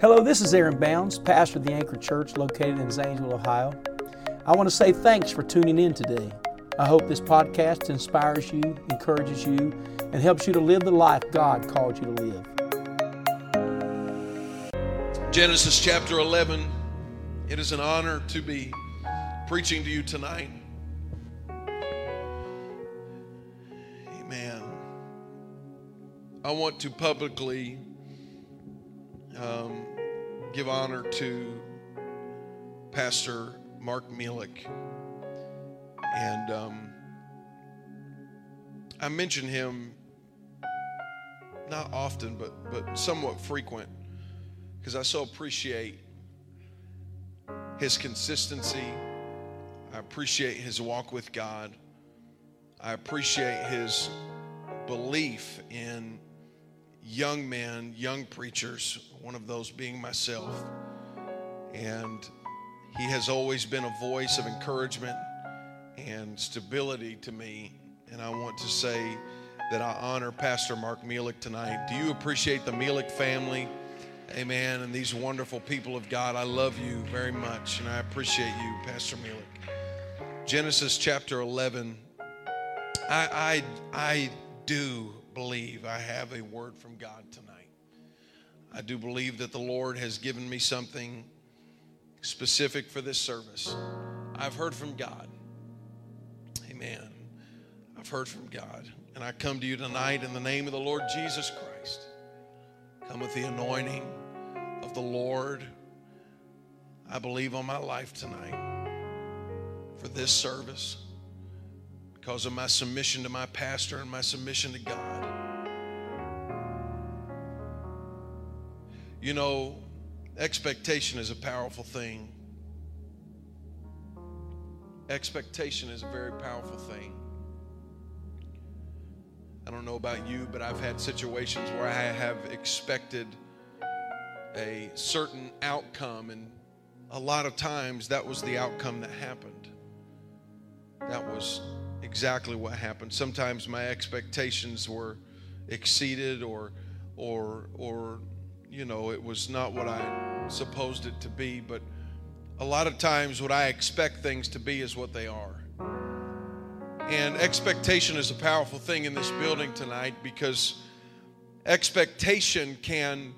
Hello, this is Aaron Bounds, pastor of the Anchor Church located in Zanesville, Ohio. I want to say thanks for tuning in today. I hope this podcast inspires you, encourages you, and helps you to live the life God called you to live. Genesis chapter 11. It is an honor to be preaching to you tonight. Amen. I want to publicly give honor to Pastor Mark Mielek. And I mention him not often, but somewhat frequent, because I so appreciate his consistency. I appreciate his walk with God. I appreciate his belief in young men, young preachers, one of those being myself. And he has always been a voice of encouragement and stability to me. And I want to say that I honor Pastor Mark Mielek tonight. Do you appreciate the Mielek family? Amen. And these wonderful people of God, I love you very much, and I appreciate you, Pastor Mielek. Genesis chapter 11. I do believe I have a word from God tonight. I do believe that the Lord has given me something specific for this service. I've heard from God. Amen. I've heard from God. And I come to you tonight in the name of the Lord Jesus Christ. Come with the anointing of the Lord, I believe, on my life tonight for this service, because of my submission to my pastor and my submission to God. You know, expectation is a powerful thing. Expectation is a very powerful thing. I don't know about you, but I've had situations where I have expected a certain outcome, and a lot of times that was the outcome that happened. That was exactly what happened. Sometimes my expectations were exceeded, or you know, it was not what I supposed it to be, but a lot of times what I expect things to be is what they are. And expectation is a powerful thing in this building tonight, because expectation can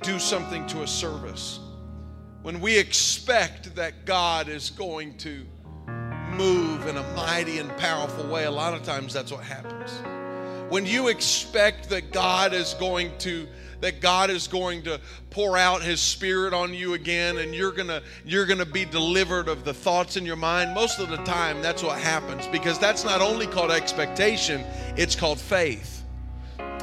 do something to a service. When we expect that God is going to move in a mighty and powerful way, a lot of times that's what happens. When you expect that God is going to pour out his spirit on you again, and you're going to be delivered of the thoughts in your mind, most of the time that's what happens, because that's not only called expectation, it's called faith.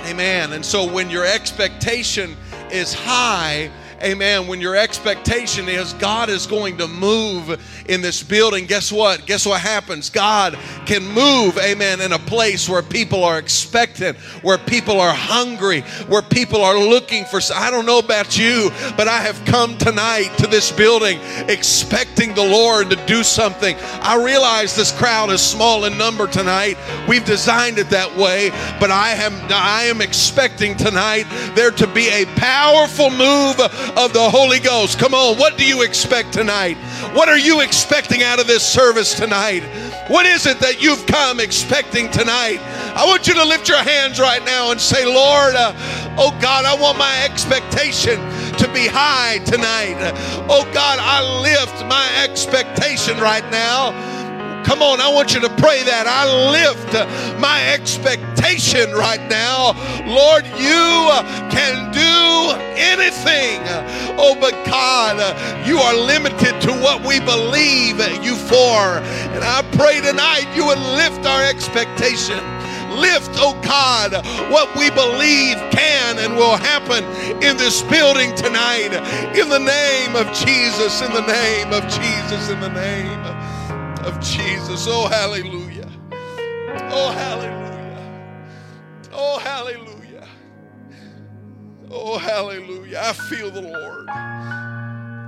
Amen. And so when your expectation is high, amen, when your expectation is God is going to move in this building, guess what? Guess what happens? God can move, amen, in a place where people are expectant, where people are hungry, where people are looking for. I don't know about you, but I have come tonight to this building expecting the Lord to do something. I realize this crowd is small in number tonight. We've designed it that way, but I am expecting tonight there to be a powerful move of the Holy Ghost. Come on, what do you expect tonight? What are you expecting out of this service tonight? What is it that you've come expecting tonight? I want you to lift your hands right now and say, Lord, oh God, I want my expectation to be high tonight. Oh God, I lift my expectation right now. Come on, I want you to pray that. I lift my expectation right now. Lord, you can do anything. Oh, but God, you are limited to what we believe you for. And I pray tonight you would lift our expectation. Lift, oh God, what we believe can and will happen in this building tonight. In the name of Jesus, in the name of Jesus, in the name of Jesus. Oh, hallelujah. Oh, hallelujah. Oh, hallelujah. Oh, hallelujah. I feel the Lord.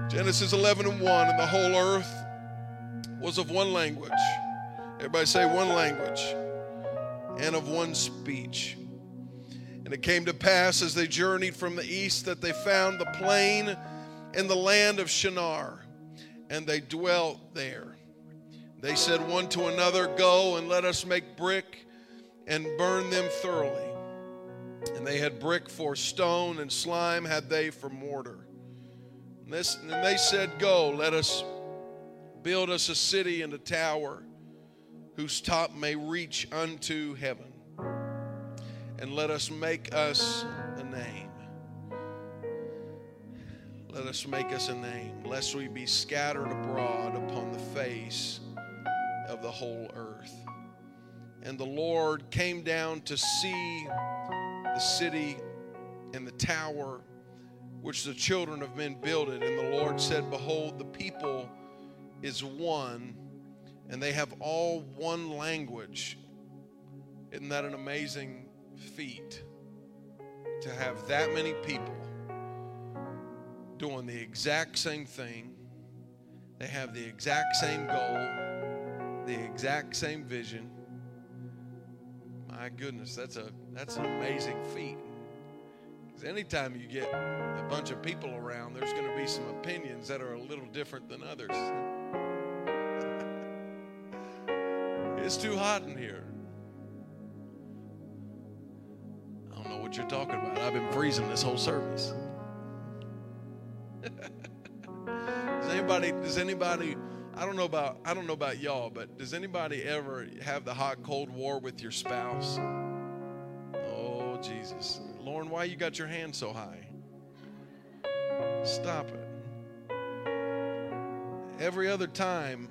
Genesis 11:1, and the whole earth was of one language. Everybody say one language. And of one speech. And it came to pass as they journeyed from the east that they found the plain in the land of Shinar, and they dwelt there. They said one to another, go and let us make brick and burn them thoroughly. And they had brick for stone, and slime had they for mortar. And they said, go, let us build us a city and a tower whose top may reach unto heaven. And let us make us a name. Let us make us a name, lest we be scattered abroad upon the face of the whole earth. And the Lord came down to see the city and the tower which the children of men builded. And the Lord said, behold, the people is one, and they have all one language. Isn't that an amazing feat to have that many people doing the exact same thing? They have the exact same goal, the exact same vision. My goodness, that's an amazing feat. Because anytime you get a bunch of people around, there's going to be some opinions that are a little different than others. It's too hot in here. I don't know what you're talking about. I've been freezing this whole service. Does anybody? I don't know about y'all, but does anybody ever have the hot cold war with your spouse? Oh, Jesus. Lauren, why you got your hand so high? Stop it. Every other time,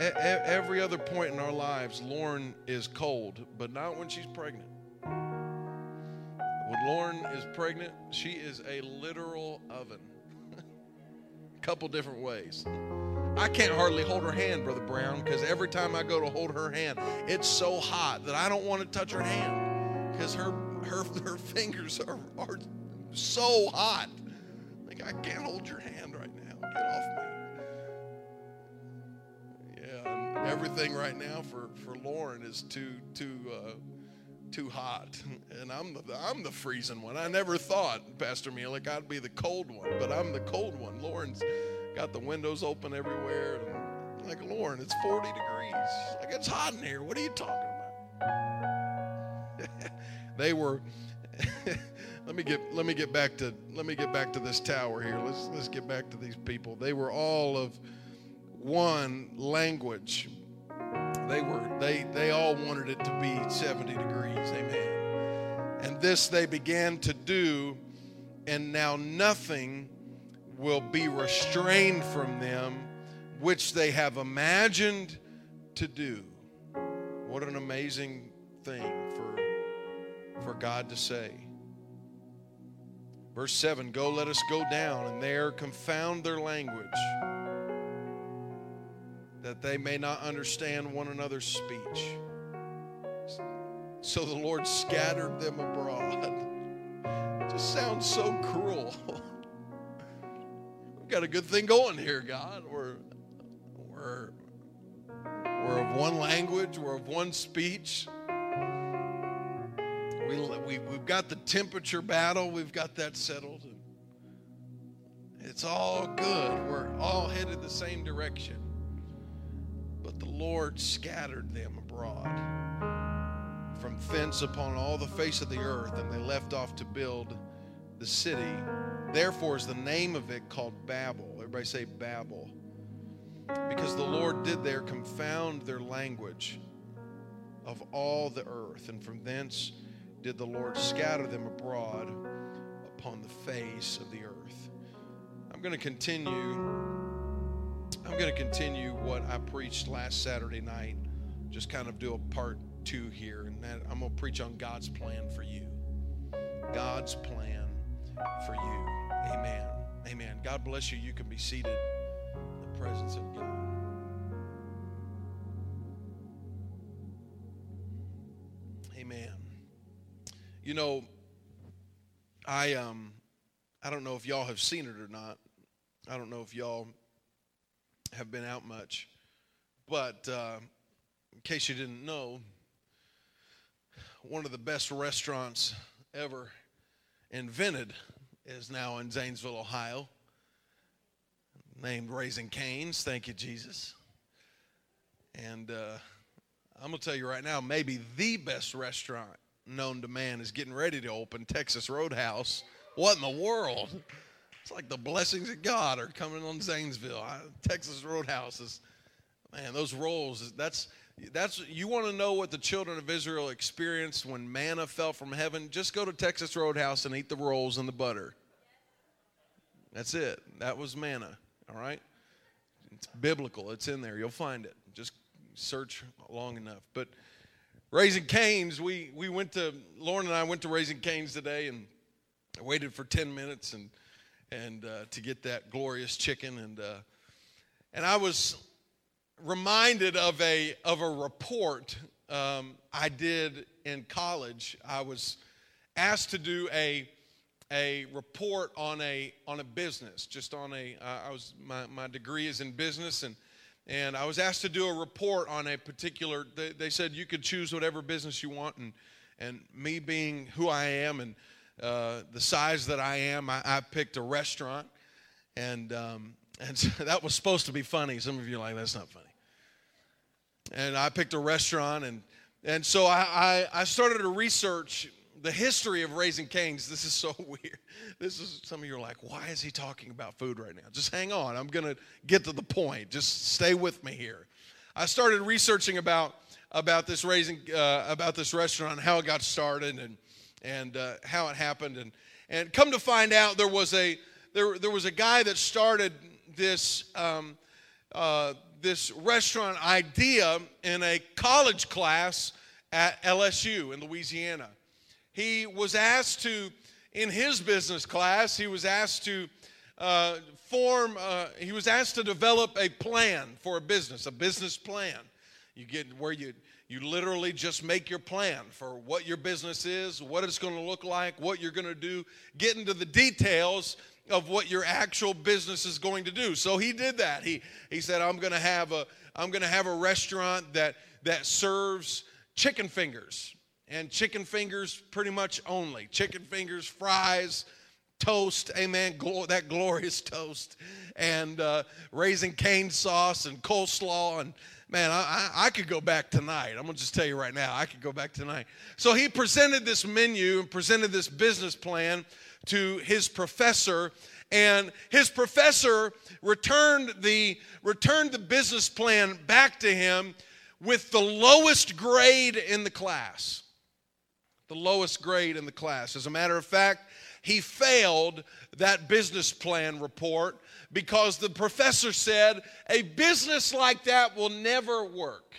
every other point in our lives, Lauren is cold, but not when she's pregnant. When Lauren is pregnant, she is a literal oven. A couple different ways. I can't hardly hold her hand, Brother Brown, because every time I go to hold her hand, it's so hot that I don't want to touch her hand because her fingers are so hot. Like, I can't hold your hand right now. Get off me. Yeah, and everything right now for Lauren is too hot, and I'm the freezing one. I never thought, Pastor Mielek, I'd be the cold one, but I'm the cold one. Lauren's got the windows open everywhere. And like, Lauren, it's 40 degrees. Like, it's hot in here. What are you talking about? They were. Let me get back to this tower here. Let's get back to these people. They were all of one language. They all wanted it to be 70 degrees. Amen. And this they began to do, and now nothing will be restrained from them, which they have imagined to do. What an amazing thing for God to say. Verse 7, go, let us go down, and there confound their language, that they may not understand one another's speech. So the Lord scattered them abroad. It just sounds so cruel. Got a good thing going here, God. We're of one language. We're of one speech. We've got the temperature battle. We've got that settled. It's all good. We're all headed the same direction. But the Lord scattered them abroad from thence upon all the face of the earth, and they left off to build the city. Therefore is the name of it called Babel. Everybody say Babel. Because the Lord did there confound their language of all the earth. And from thence did the Lord scatter them abroad upon the face of the earth. I'm going to continue what I preached last Saturday night. Just kind of do a part two here. And that I'm going to preach on God's plan for you. God's plan for you. Amen. Amen. God bless you. You can be seated in the presence of God. Amen. You know, I don't know if y'all have seen it or not. I don't know if y'all have been out much. But in case you didn't know, one of the best restaurants ever invented is now in Zanesville, Ohio, named Raising Cane's. Thank you, Jesus. And I'm going to tell you right now, maybe the best restaurant known to man is getting ready to open, Texas Roadhouse. What in the world? It's like the blessings of God are coming on Zanesville. Texas Roadhouse is, man, those rolls, that's you want to know what the children of Israel experienced when manna fell from heaven? Just go to Texas Roadhouse and eat the rolls and the butter. That's it. That was manna, all right? It's biblical. It's in there. You'll find it. Just search long enough. But Raising Cane's, we went to, Lauren and I went to Raising Cane's today, and I waited for 10 minutes and to get that glorious chicken, and I was reminded of a report I did in college. I was asked to do a report on a business, just on my degree is in business, and I was asked to do a report on a particular. They said you could choose whatever business you want, and me being who I am and the size that I am, I picked a restaurant, and so that was supposed to be funny. Some of you are like, that's not funny. And I picked a restaurant, and so I started to research the history of Raising Cane's. This is so weird. Some of you are like, why is he talking about food right now? Just hang on. I'm going to get to the point. Just stay with me here. I started researching about this restaurant, how it got started, and how it happened, and come to find out, there was a guy that started this this restaurant idea in a college class at LSU in Louisiana. He was asked to, in his business class, he was asked to develop a plan for a business plan. You get where you literally just make your plan for what your business is, what it's going to look like, what you're going to do, get into the details of what your actual business is going to do. So he did that. He said, I'm going to have a restaurant that serves chicken fingers, and chicken fingers pretty much only. Chicken fingers, fries, toast, amen, that glorious toast, and Raising Cane sauce and coleslaw. And man, I could go back tonight. I'm going to just tell you right now, I could go back tonight. So he presented this menu and presented this business plan to his professor, and his professor returned the business plan back to him with the lowest grade in the class. The lowest grade in the class. As a matter of fact, he failed that business plan report because the professor said, a business like that will never work.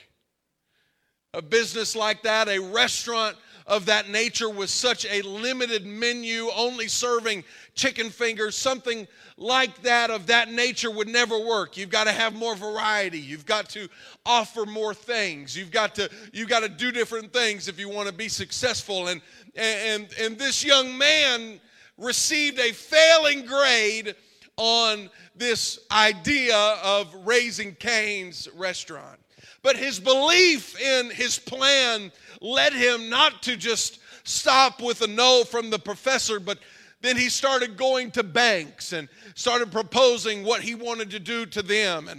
A business like that, a restaurant of that nature with such a limited menu, only serving chicken fingers, something like that of that nature would never work. You've got to have more variety. You've got to offer more things. You've got to do different things if you want to be successful. And this young man received a failing grade on this idea of Raising Cane's restaurant. But his belief in his plan led him not to just stop with a no from the professor, but then he started going to banks and started proposing what he wanted to do to them.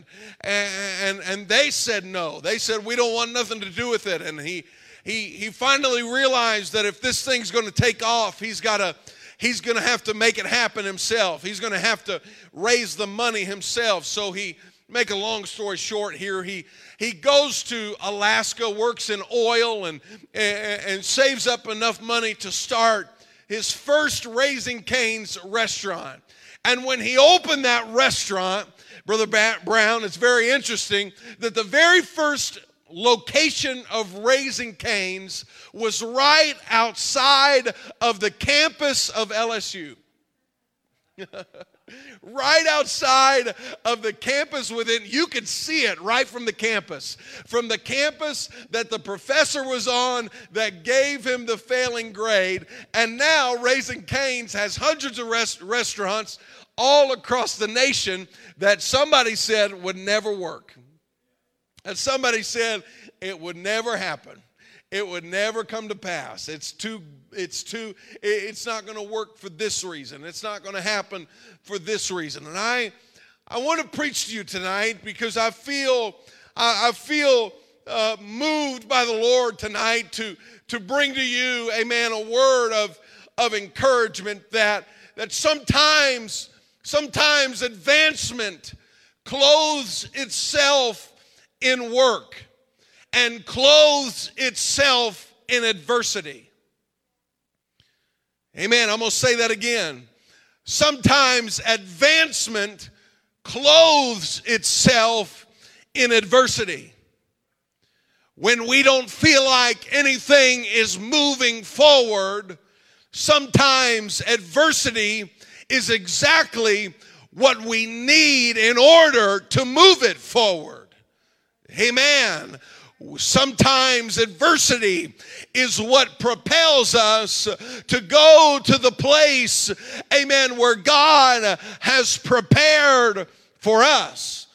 And they said no. They said, we don't want nothing to do with it. And he finally realized that if this thing's going to take off, he's going to have to make it happen himself. He's going to have to raise the money himself. So he, make a long story short here, he goes to Alaska, works in oil, and saves up enough money to start his first Raising Cane's restaurant. And when he opened that restaurant, Brother Brown, it's very interesting that the very first location of Raising Cane's was right outside of the campus of LSU. Right outside of the campus within, you could see it right from the campus. From the campus that the professor was on that gave him the failing grade. And now Raising Cane's has hundreds of restaurants all across the nation that somebody said would never work. And somebody said it would never happen. It would never come to pass. It's not going to work for this reason. It's not going to happen for this reason. And I want to preach to you tonight because I feel moved by the Lord tonight to bring to you, amen, a word of encouragement that sometimes advancement clothes itself in work and clothes itself in adversity. Amen. I'm going to say that again. Sometimes advancement clothes itself in adversity. When we don't feel like anything is moving forward, sometimes adversity is exactly what we need in order to move it forward. Amen. Sometimes adversity is what propels us to go to the place, amen, where God has prepared for us.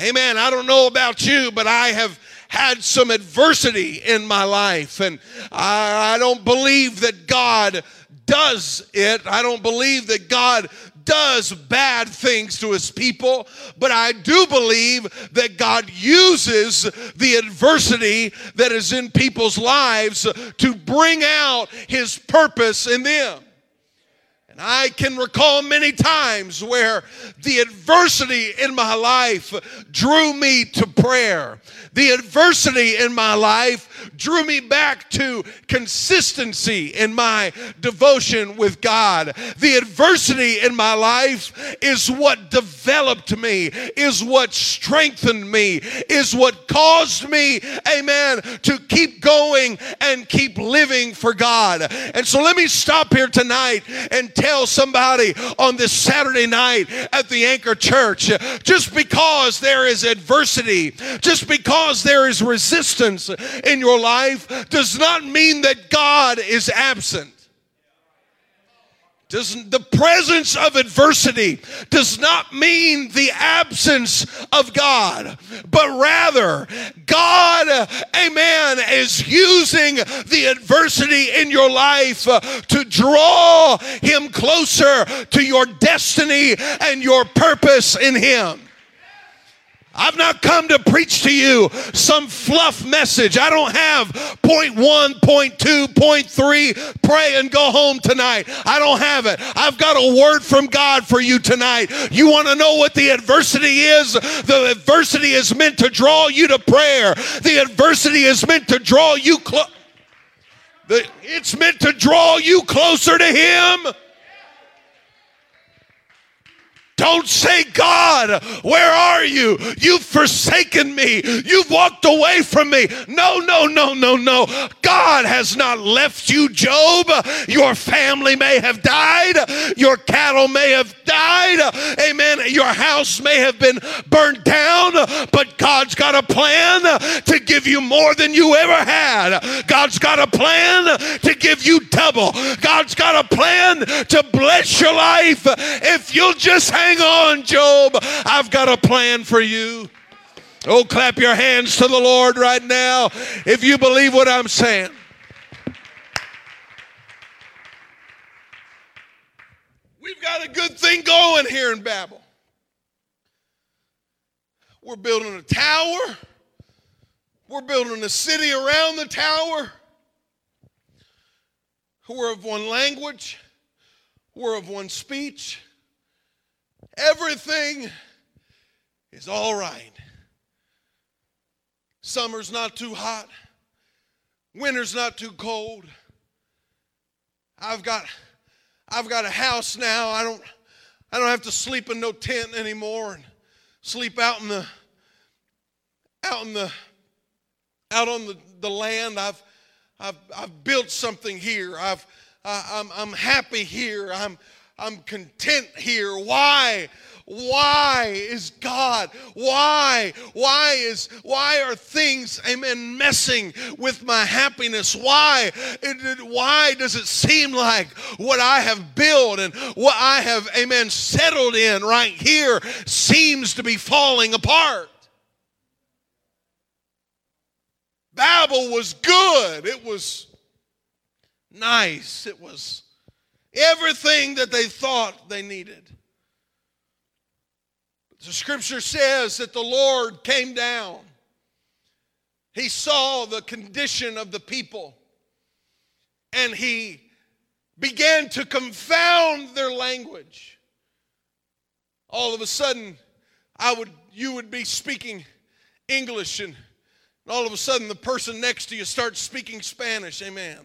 Amen. I don't know about you, but I have had some adversity in my life, and I don't believe that God does it. I don't believe that God does bad things to his people, but I do believe that God uses the adversity that is in people's lives to bring out his purpose in them. And I can recall many times where the adversity in my life drew me to prayer. The adversity in my life drew me back to consistency in my devotion with God. The adversity in my life is what developed me, is what strengthened me, is what caused me, amen, to keep going and keep living for God. And so let me stop here tonight and tell somebody on this Saturday night at the Anchor Church, just because there is adversity, just because there is resistance in your life does not mean that God is absent. The presence of adversity does not mean the absence of God, but rather God, amen, is using the adversity in your life to draw him closer to your destiny and your purpose in him. I've not come to preach to you some fluff message. I don't have point one, point two, point three, pray and go home tonight. I don't have it. I've got a word from God for you tonight. You want to know what the adversity is? The adversity is meant to draw you to prayer. The adversity is meant to draw you close. It's meant to draw you closer to him. Don't say, God, where are you? You've forsaken me. You've walked away from me. No. God has not left you, Job. Your family may have died. Your cattle may have died. Amen. Your house may have been burned down, but God's got a plan to give you more than you ever had. God's got a plan to give you double. God's got a plan to bless your life if you'll just hang on, Job. I've got a plan for you. Oh, clap your hands to the Lord right now if you believe what I'm saying. We've got a good thing going here in Babel. We're building a tower. We're building a city around the tower. We're of one language. We're of one speech. Everything is all right. Summer's not too hot. Winter's not too cold. I've got a house now. I don't have to sleep in no tent anymore and sleep out on the land. I've built something here. I'm happy here. I'm content here. Why? Why is God? Why? Why are things, amen, messing with my happiness? Why? Why does it seem like what I have built and what I have, amen, settled in right here seems to be falling apart? Babel was good. It was nice. It was everything that they thought they needed. The scripture says that the Lord came down. He saw the condition of the people, and he began to confound their language. All of a sudden, you would be speaking English, and all of a sudden the person next to you starts speaking Spanish. Amen.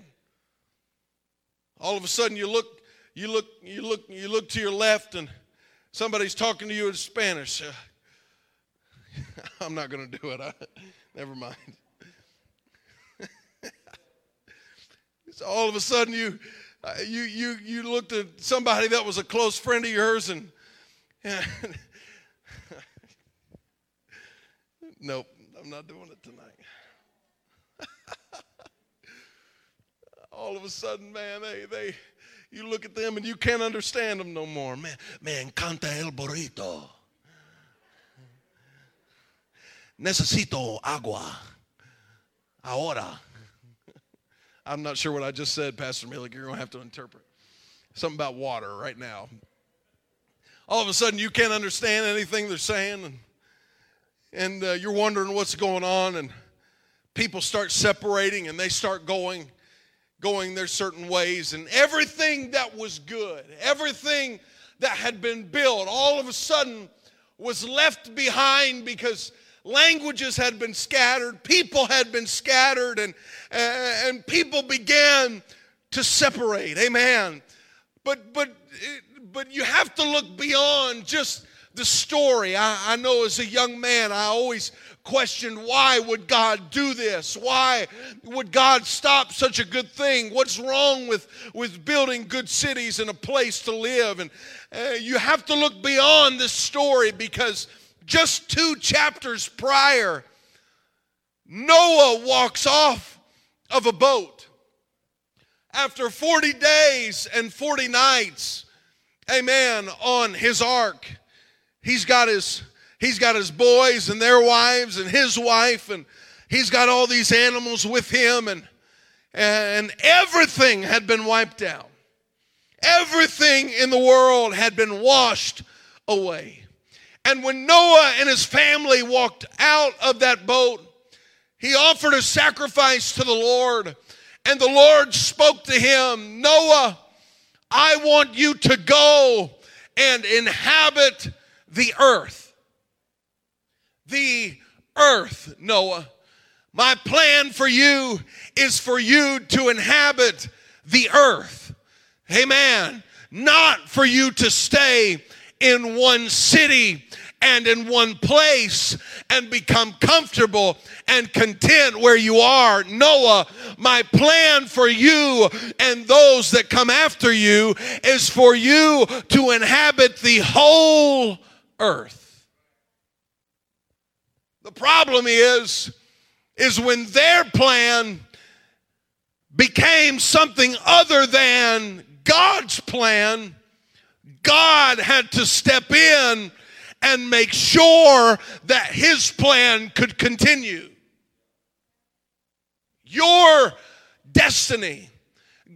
All of a sudden you look to your left, and somebody's talking to you in Spanish. I'm not going to do it. Never mind. So all of a sudden you looked at somebody that was a close friend of yours, and nope, I'm not doing it tonight. All of a sudden, man, you look at them and you can't understand them no more. Man, me encanta el burrito. Necesito agua. Ahora. I'm not sure what I just said, Pastor Mielek. You're going to have to interpret. Something about water right now. All of a sudden, you can't understand anything they're saying. And you're wondering what's going on. And people start separating, and they start going their certain ways. And everything that was good, everything that had been built, all of a sudden was left behind because languages had been scattered, people had been scattered, and people began to separate. Amen. But you have to look beyond just the story. I know as a young man, I always questioned, why would God do this? Why would God stop such a good thing? What's wrong with building good cities and a place to live? And you have to look beyond this story, because just 2 chapters prior, Noah walks off of a boat. After 40 days and 40 nights, amen, on his ark, he's got his boys and their wives and his wife, and he's got all these animals with him, and everything had been wiped out. Everything in the world had been washed away. And when Noah and his family walked out of that boat, he offered a sacrifice to the Lord. And the Lord spoke to him, "Noah, I want you to go and inhabit the earth. The earth, Noah. My plan for you is for you to inhabit the earth." Amen. Not for you to stay in one city and in one place and become comfortable and content where you are. Noah, my plan for you and those that come after you is for you to inhabit the whole earth. The problem is when their plan became something other than God's plan, God had to step in and make sure that his plan could continue. Your destiny,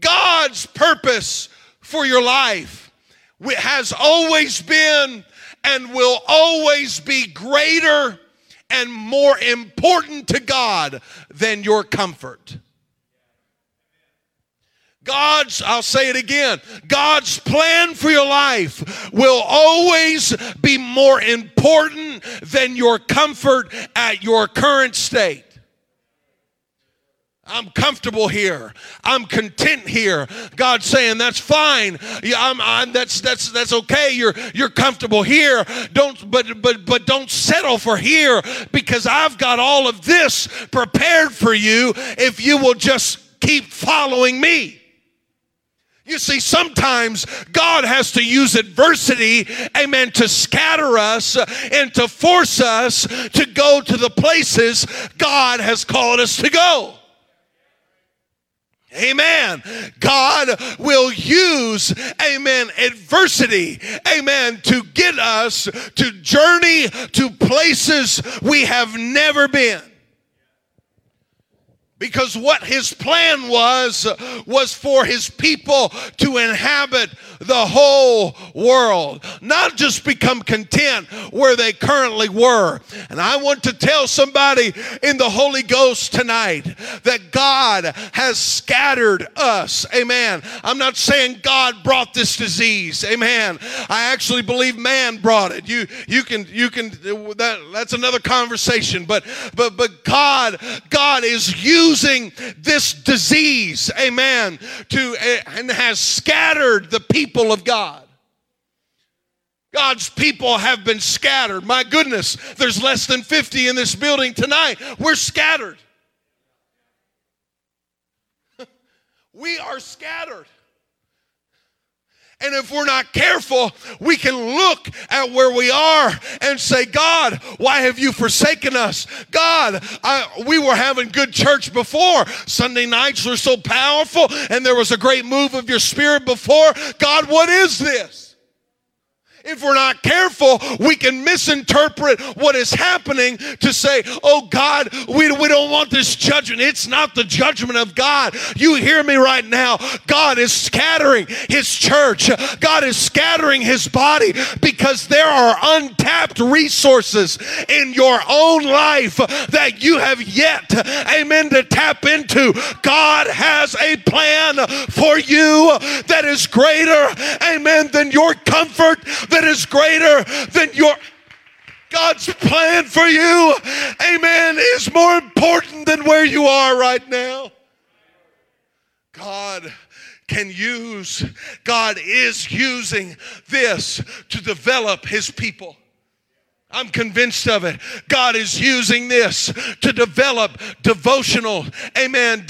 God's purpose for your life, has always been and will always be greater and more important to God than your comfort. I'll say it again, God's plan for your life will always be more important than your comfort at your current state. I'm comfortable here. I'm content here. God's saying that's fine. Yeah, that's okay. You're comfortable here. But don't settle for here, because I've got all of this prepared for you if you will just keep following me. You see, sometimes God has to use adversity, amen, to scatter us and to force us to go to the places God has called us to go. Amen. God will use, amen, adversity, amen, to get us to journey to places we have never been. Because what his plan was for his people to inhabit the whole world, not just become content where they currently were. And I want to tell somebody in the Holy Ghost tonight that God has scattered us. Amen. I'm not saying God brought this disease. Amen. I actually believe man brought it. That's another conversation. But God is using this disease, amen, and has scattered the people of God. God's people have been scattered. My goodness, there's less than 50 in this building tonight. We're scattered. We are scattered. And if we're not careful, we can look at where we are and say, God, why have you forsaken us? God, we were having good church before. Sunday nights were so powerful, and there was a great move of your spirit before. God, what is this? If we're not careful, we can misinterpret what is happening to say, oh, God, we don't want this judgment. It's not the judgment of God. You hear me right now. God is scattering his church. God is scattering his body because there are untapped resources in your own life that you have yet, amen, to tap into. God has a plan for you that is greater, amen, than your comfort, that is greater than your... God's plan for you, amen, is more important than where you are right now. God is using this to develop his people. I'm convinced of it. God is using this to develop devotion in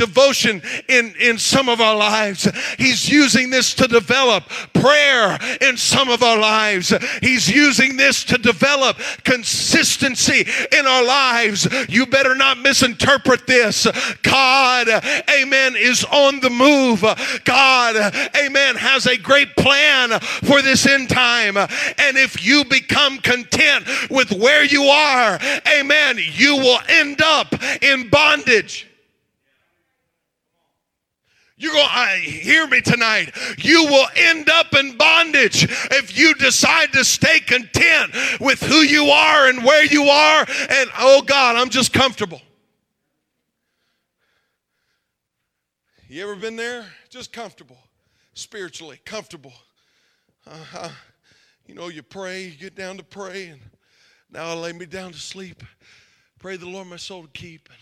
some of our lives. He's using this to develop prayer in some of our lives. He's using this to develop consistency in our lives. You better not misinterpret this. God, amen, is on the move. God, amen, has a great plan for this end time. And if you become content with where you are, amen, you will end up in bondage. You're going to hear me tonight. You will end up in bondage if you decide to stay content with who you are and where you are and, oh God, I'm just comfortable. You ever been there? Just comfortable, spiritually comfortable. Uh-huh. You know, you pray, you get down to pray, and now I lay me down to sleep. Pray the Lord my soul to keep. And,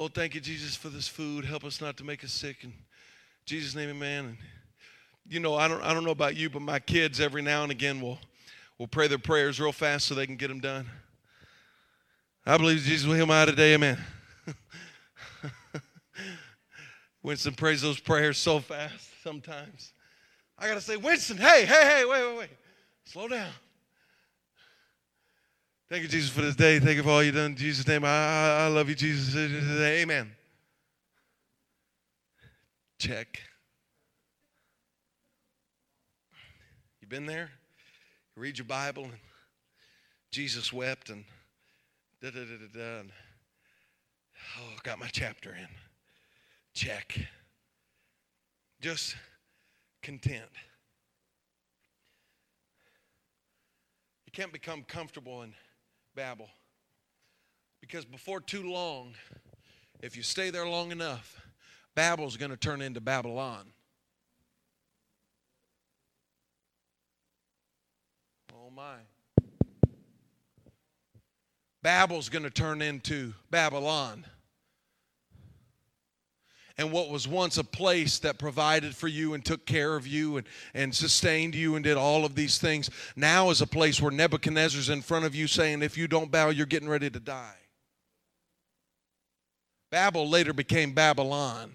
oh, thank you, Jesus, for this food. Help us not to make us sick. In Jesus' name, amen. And, you know, I don't know about you, but my kids every now and again will pray their prayers real fast so they can get them done. I believe Jesus will heal my eye today, amen. Winston prays those prayers so fast sometimes. I got to say, Winston, hey, wait. Slow down. Thank you, Jesus, for this day. Thank you for all you've done. In Jesus' name, I love you, Jesus. Amen. Check. You been there? You read your Bible, and Jesus wept, and da-da-da-da-da. Oh, got my chapter in. Check. Just content. You can't become comfortable in Babel. Because before too long, if you stay there long enough, Babel's going to turn into Babylon. Oh my. Babel's going to turn into Babylon. And what was once a place that provided for you and took care of you and sustained you and did all of these things, now is a place where Nebuchadnezzar's in front of you saying, if you don't bow, you're getting ready to die. Babel later became Babylon.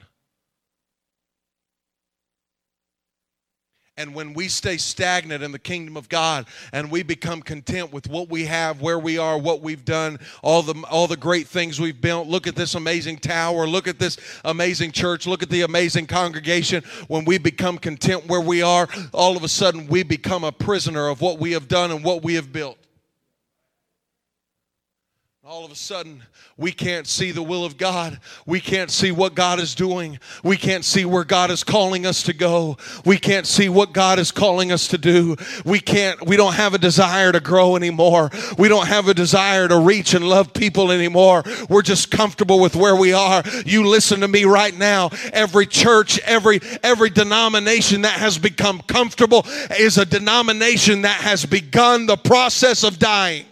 And when we stay stagnant in the kingdom of God and we become content with what we have, where we are, what we've done, all the great things we've built, look at this amazing tower, look at this amazing church, look at the amazing congregation. When we become content where we are, all of a sudden we become a prisoner of what we have done and what we have built. All of a sudden, we can't see the will of God. We can't see what God is doing. We can't see where God is calling us to go. We can't see what God is calling us to do. We don't have a desire to grow anymore. We don't have a desire to reach and love people anymore. We're just comfortable with where we are. You listen to me right now. Every church, every denomination that has become comfortable is a denomination that has begun the process of dying.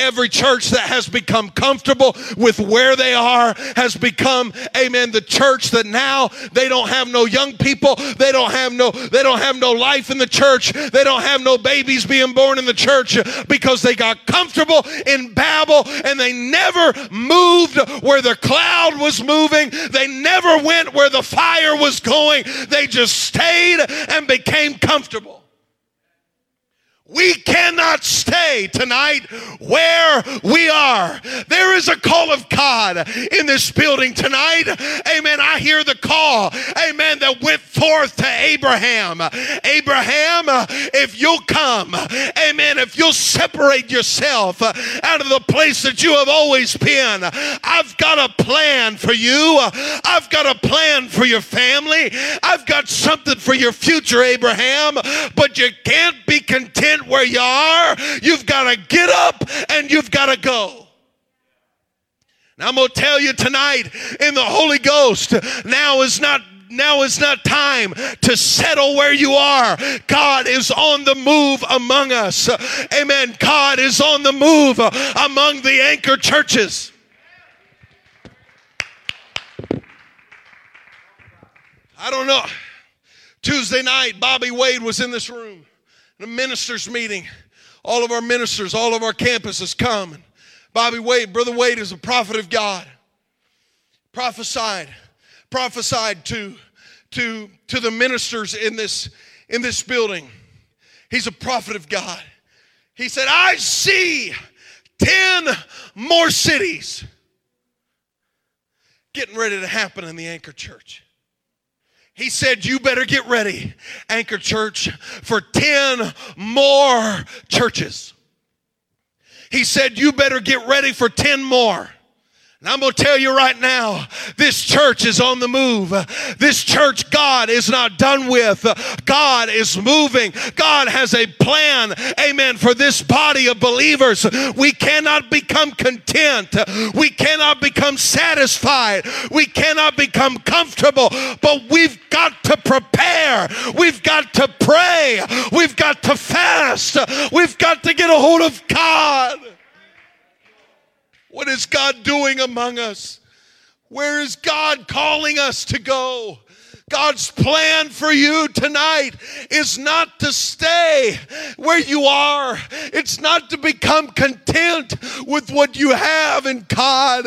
Every church that has become comfortable with where they are has become, amen, the church that now they don't have no young people. They don't have no life in the church. They don't have no babies being born in the church because they got comfortable in Babel and they never moved where the cloud was moving. They never went where the fire was going. They just stayed and became comfortable. We cannot stay tonight where we are. There is a call of God in this building tonight. Amen. I hear the call, amen, that went forth to Abraham. Abraham, if you'll come, amen, if you'll separate yourself out of the place that you have always been, I've got a plan for you. I've got a plan for your family. I've got something for your future, Abraham, but you can't be content where you are. You've got to get up and you've got to go. And I'm going to tell you tonight in the Holy Ghost, now is not time to settle where you are. God is on the move among us. Amen. God is on the move among the Anchor churches. I don't know. Tuesday night, Bobby Wade was in this room. The ministers meeting, all of our ministers, all of our campuses come. And Bobby Wade, Brother Wade is a prophet of God. Prophesied to the ministers in this building. He's a prophet of God. He said, I see 10 more cities getting ready to happen in the Anchor Church. He said, you better get ready, Anchor Church, for 10 more churches. He said, you better get ready for 10 more. And I'm going to tell you right now, this church is on the move. This church, God is not done with. God is moving. God has a plan, amen, for this body of believers. We cannot become content. We cannot become satisfied. We cannot become comfortable. But we've got to prepare. We've got to pray. We've got to fast. We've got to get a hold of God. What is God doing among us? Where is God calling us to go? God's plan for you tonight is not to stay where you are. It's not to become content with what you have in God,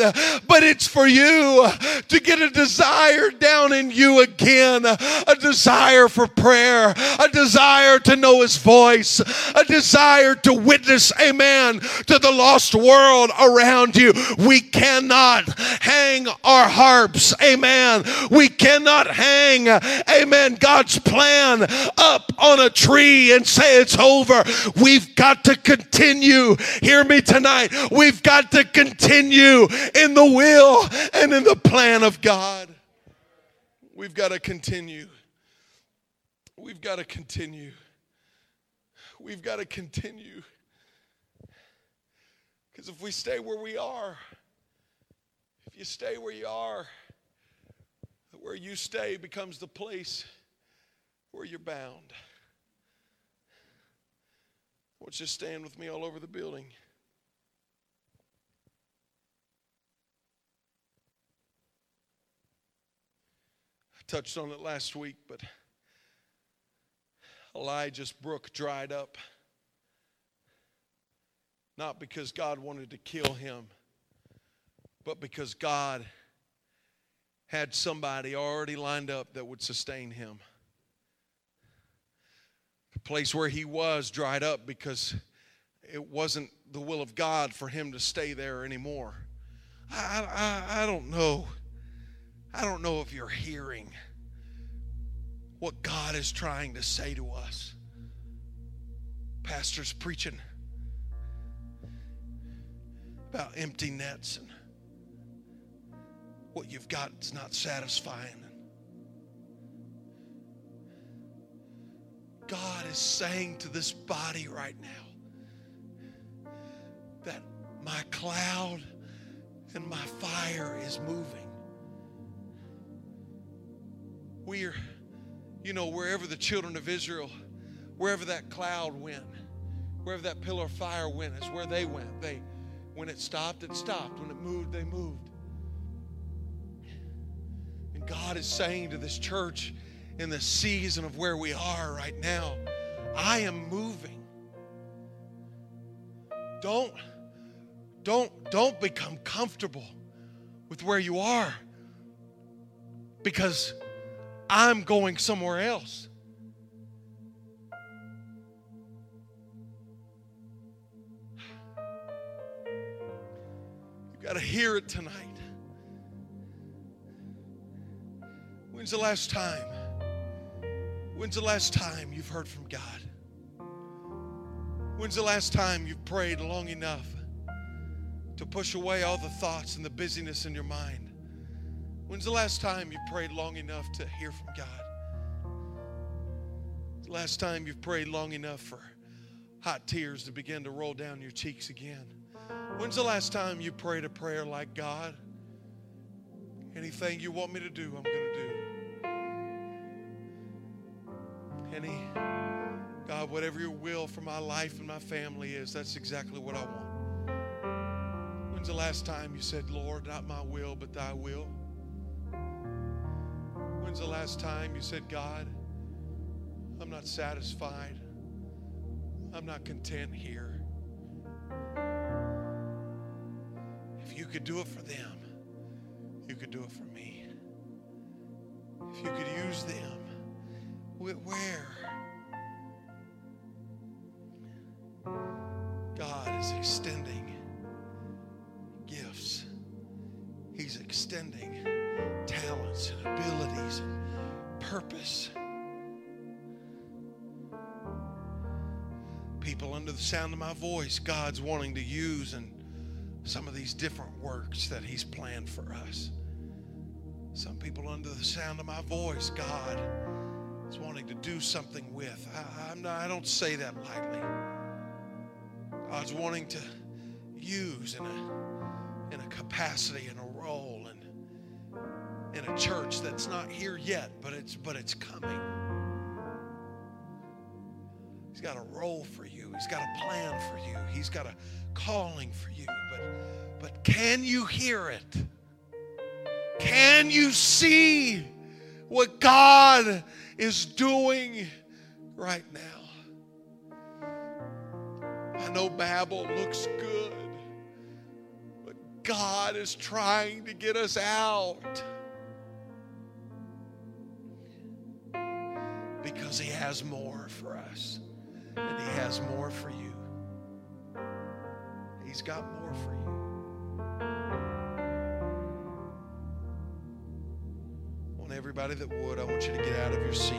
but it's for you to get a desire down in you again, a desire for prayer, a desire to know His voice, a desire to witness, amen, to the lost world around you. We cannot hang our harps, amen. We cannot hang, amen, God's plan up on a tree and say it's over. We've got to continue. Hear me tonight. We've got to continue in the will and in the plan of God. We've got to continue. We've got to continue. We've got to continue. Because if we stay where we are, if you stay where you are, where you stay becomes the place where you're bound. I want you to stand with me all over the building. I touched on it last week, but Elijah's brook dried up. Not because God wanted to kill him, but because God had somebody already lined up that would sustain him. The place where he was dried up because it wasn't the will of God for him to stay there anymore. I don't know. I don't know if you're hearing what God is trying to say to us. Pastor's preaching. about empty nets and what you've got is not satisfying. God is saying to this body right now that my cloud and my fire is moving. We're, you know, wherever the children of Israel, wherever that cloud went, wherever that pillar of fire went, is where they went. They, when it stopped, it stopped. When it moved, they moved. And God is saying to this church, in the season of where we are right now, I am moving. Don't become comfortable with where you are, because I'm going somewhere else. You've got to hear it tonight. When's the last time? When's the last time you've heard from God? When's the last time you've prayed long enough to push away all the thoughts and the busyness in your mind? When's the last time you prayed long enough to hear from God? When's the last time you've prayed long enough for hot tears to begin to roll down your cheeks again? When's the last time you prayed a prayer like, God, anything you want me to do, I'm going to do. God, whatever your will for my life and my family is, that's exactly what I want. When's the last time you said, Lord, not my will, but thy will? When's the last time you said, God, I'm not satisfied. I'm not content here. If you could do it for them, you could do it for me. If you could use them, where? God is extending gifts. He's extending talents and abilities and purpose. People under the sound of my voice, God's wanting to use in some of these different works that He's planned for us. Some people under the sound of my voice, God is wanting to do something with. I don't say that lightly. God's wanting to use in a capacity, in a role, and in a church that's not here yet, but it's coming. He's got a role for you. He's got a plan for you. He's got a calling for you. But can you hear it? Can you see what God is doing right now? I know Babel looks good, but God is trying to get us out because He has more for us, and He has more for you. He's got more for you. I want everybody that would, I want you to get out of your seat.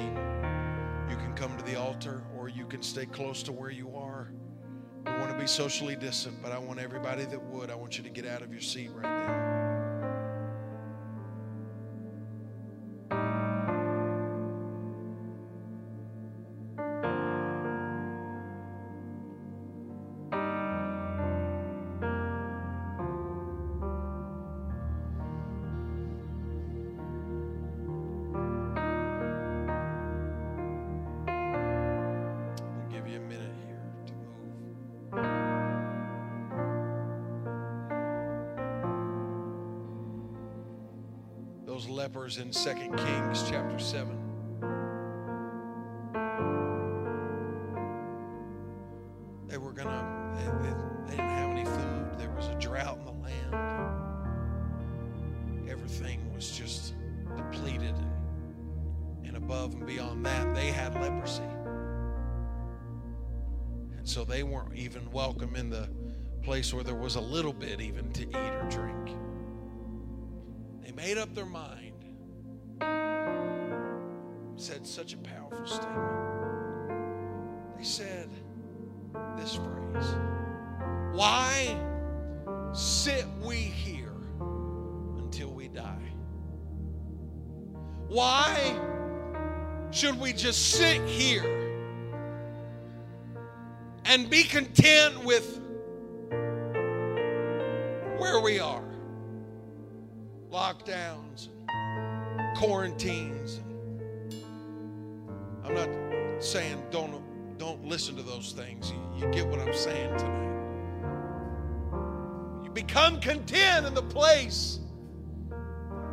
You can come to the altar, or you can stay close to where you are. We want to be socially distant, but I want everybody that would, I want you to get out of your seat right now. Lepers in 2 Kings chapter 7. They were gonna, they didn't have any food. There was a drought in the land. Everything was just depleted, and above and beyond that, they had leprosy. And so they weren't even welcome in the place where there was a little bit even to eat or drink. They made up their mind. Said such a powerful statement. They said this phrase, "Why sit we here until we die? Why should we just sit here and be content with where we are? Lockdowns, and quarantines. I'm not saying don't listen to those things. You get what I'm saying tonight. You become content in the place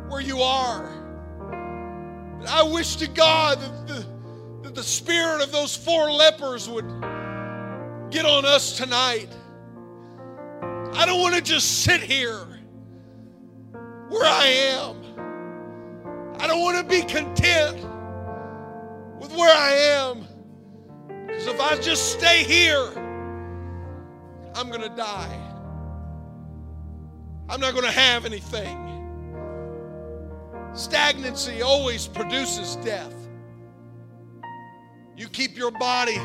where you are. But I wish to God that the spirit of those four lepers would get on us tonight. I don't want to just sit here where I am. I don't want to be content with where I am. Because if I just stay here, I'm going to die. I'm not going to have anything. Stagnancy always produces death. You keep your body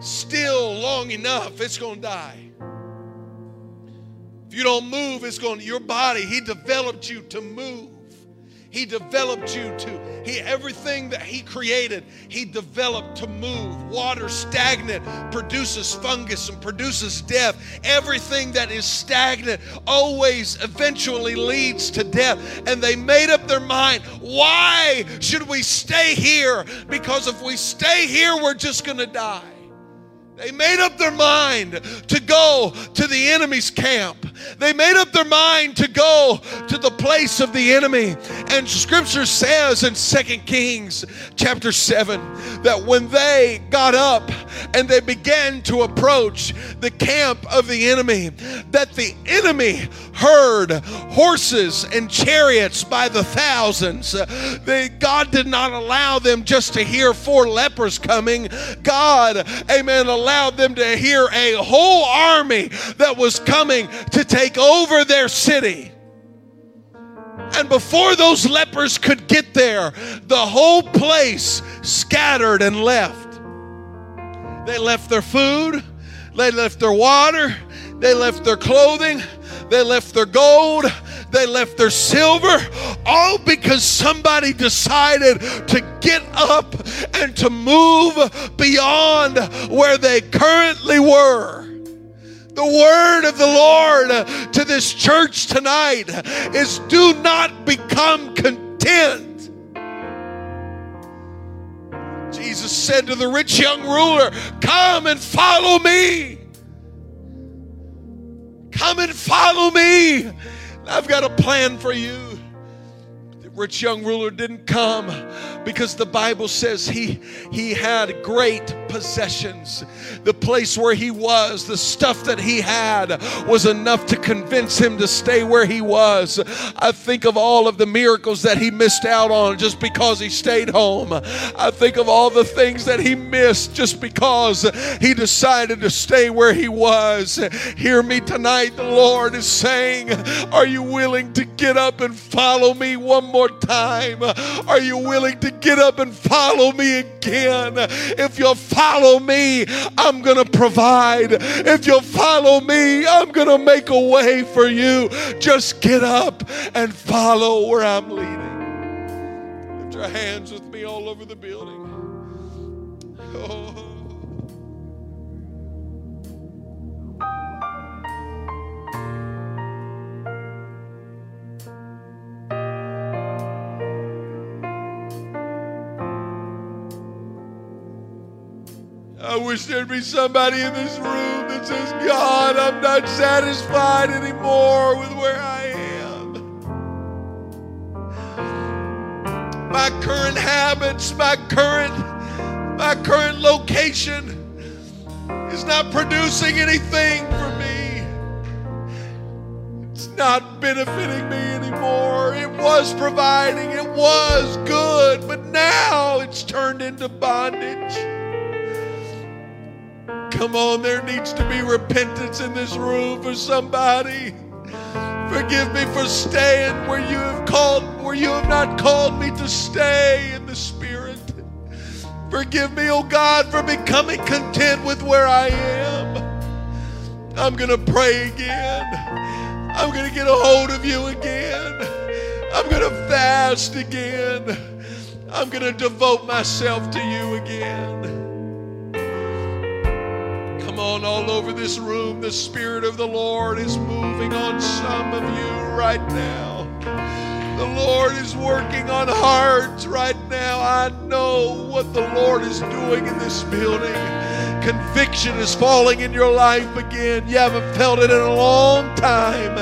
still long enough, it's going to die. If you don't move, it's going to, your body, he developed you to move. He developed you to, everything that he created, he developed to move. Water stagnant produces fungus and produces death. Everything that is stagnant always eventually leads to death. And they made up their mind, why should we stay here? Because if we stay here, we're just going to die. They made up their mind to go to the enemy's camp. They made up their mind to go to the place of the enemy. And Scripture says in 2 Kings chapter 7 that when they got up and they began to approach the camp of the enemy, that the enemy heard horses and chariots by the thousands. God did not allow them just to hear four lepers coming. God, amen, allowed them to hear a whole army that was coming to take over their city. And before those lepers could get there, the whole place scattered and left. They left their food, they left their water, they left their clothing, they left their gold, they left their silver, all because somebody decided to get up and to move beyond where they currently were. The word of the Lord to this church tonight is do not become content. Jesus said to the rich young ruler, come and follow me. Come and follow me. I've got a plan for you. Rich young ruler didn't come because the Bible says he had great possessions. The place where he was, the stuff that he had was enough to convince him to stay where he was. I think of all of the miracles that he missed out on just because he stayed home. I think of all the things that he missed just because he decided to stay where he was. Hear me tonight. The Lord is saying, are you willing to get up and follow me one more time? Are you willing to get up and follow me again? If you'll follow me, I'm going to provide. If you'll follow me, I'm going to make a way for you. Just get up and follow where I'm leading. Lift your hands with me all over the building. Oh. I wish there'd be somebody in this room that says, God, I'm not satisfied anymore with where I am. My current habits, my current location is not producing anything for me. It's not benefiting me anymore. It was providing, it was good, but now it's turned into bondage. Come on, there needs to be repentance in this room for somebody. Forgive me for staying where you have not called me to stay in the Spirit. Forgive me, oh God, for becoming content with where I am. I'm going to pray again. I'm going to get a hold of you again. I'm going to fast again. I'm going to devote myself to you again. Come on, all over this room, the Spirit of the Lord is moving on some of you right now. The Lord is working on hearts right now. I know what the Lord is doing in this building. Conviction is falling in your life again. You haven't felt it in a long time,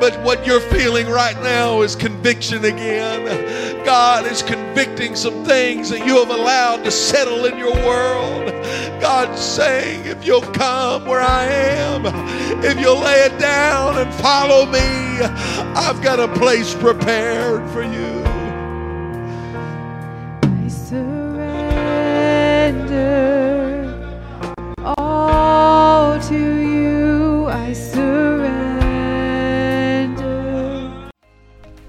but what you're feeling right now is conviction again. God is convicting some things that you have allowed to settle in your world. God's saying, if you'll come where I am, if you'll lay it down and follow me, I've got a place prepared for you. I surrender all to you. I surrender.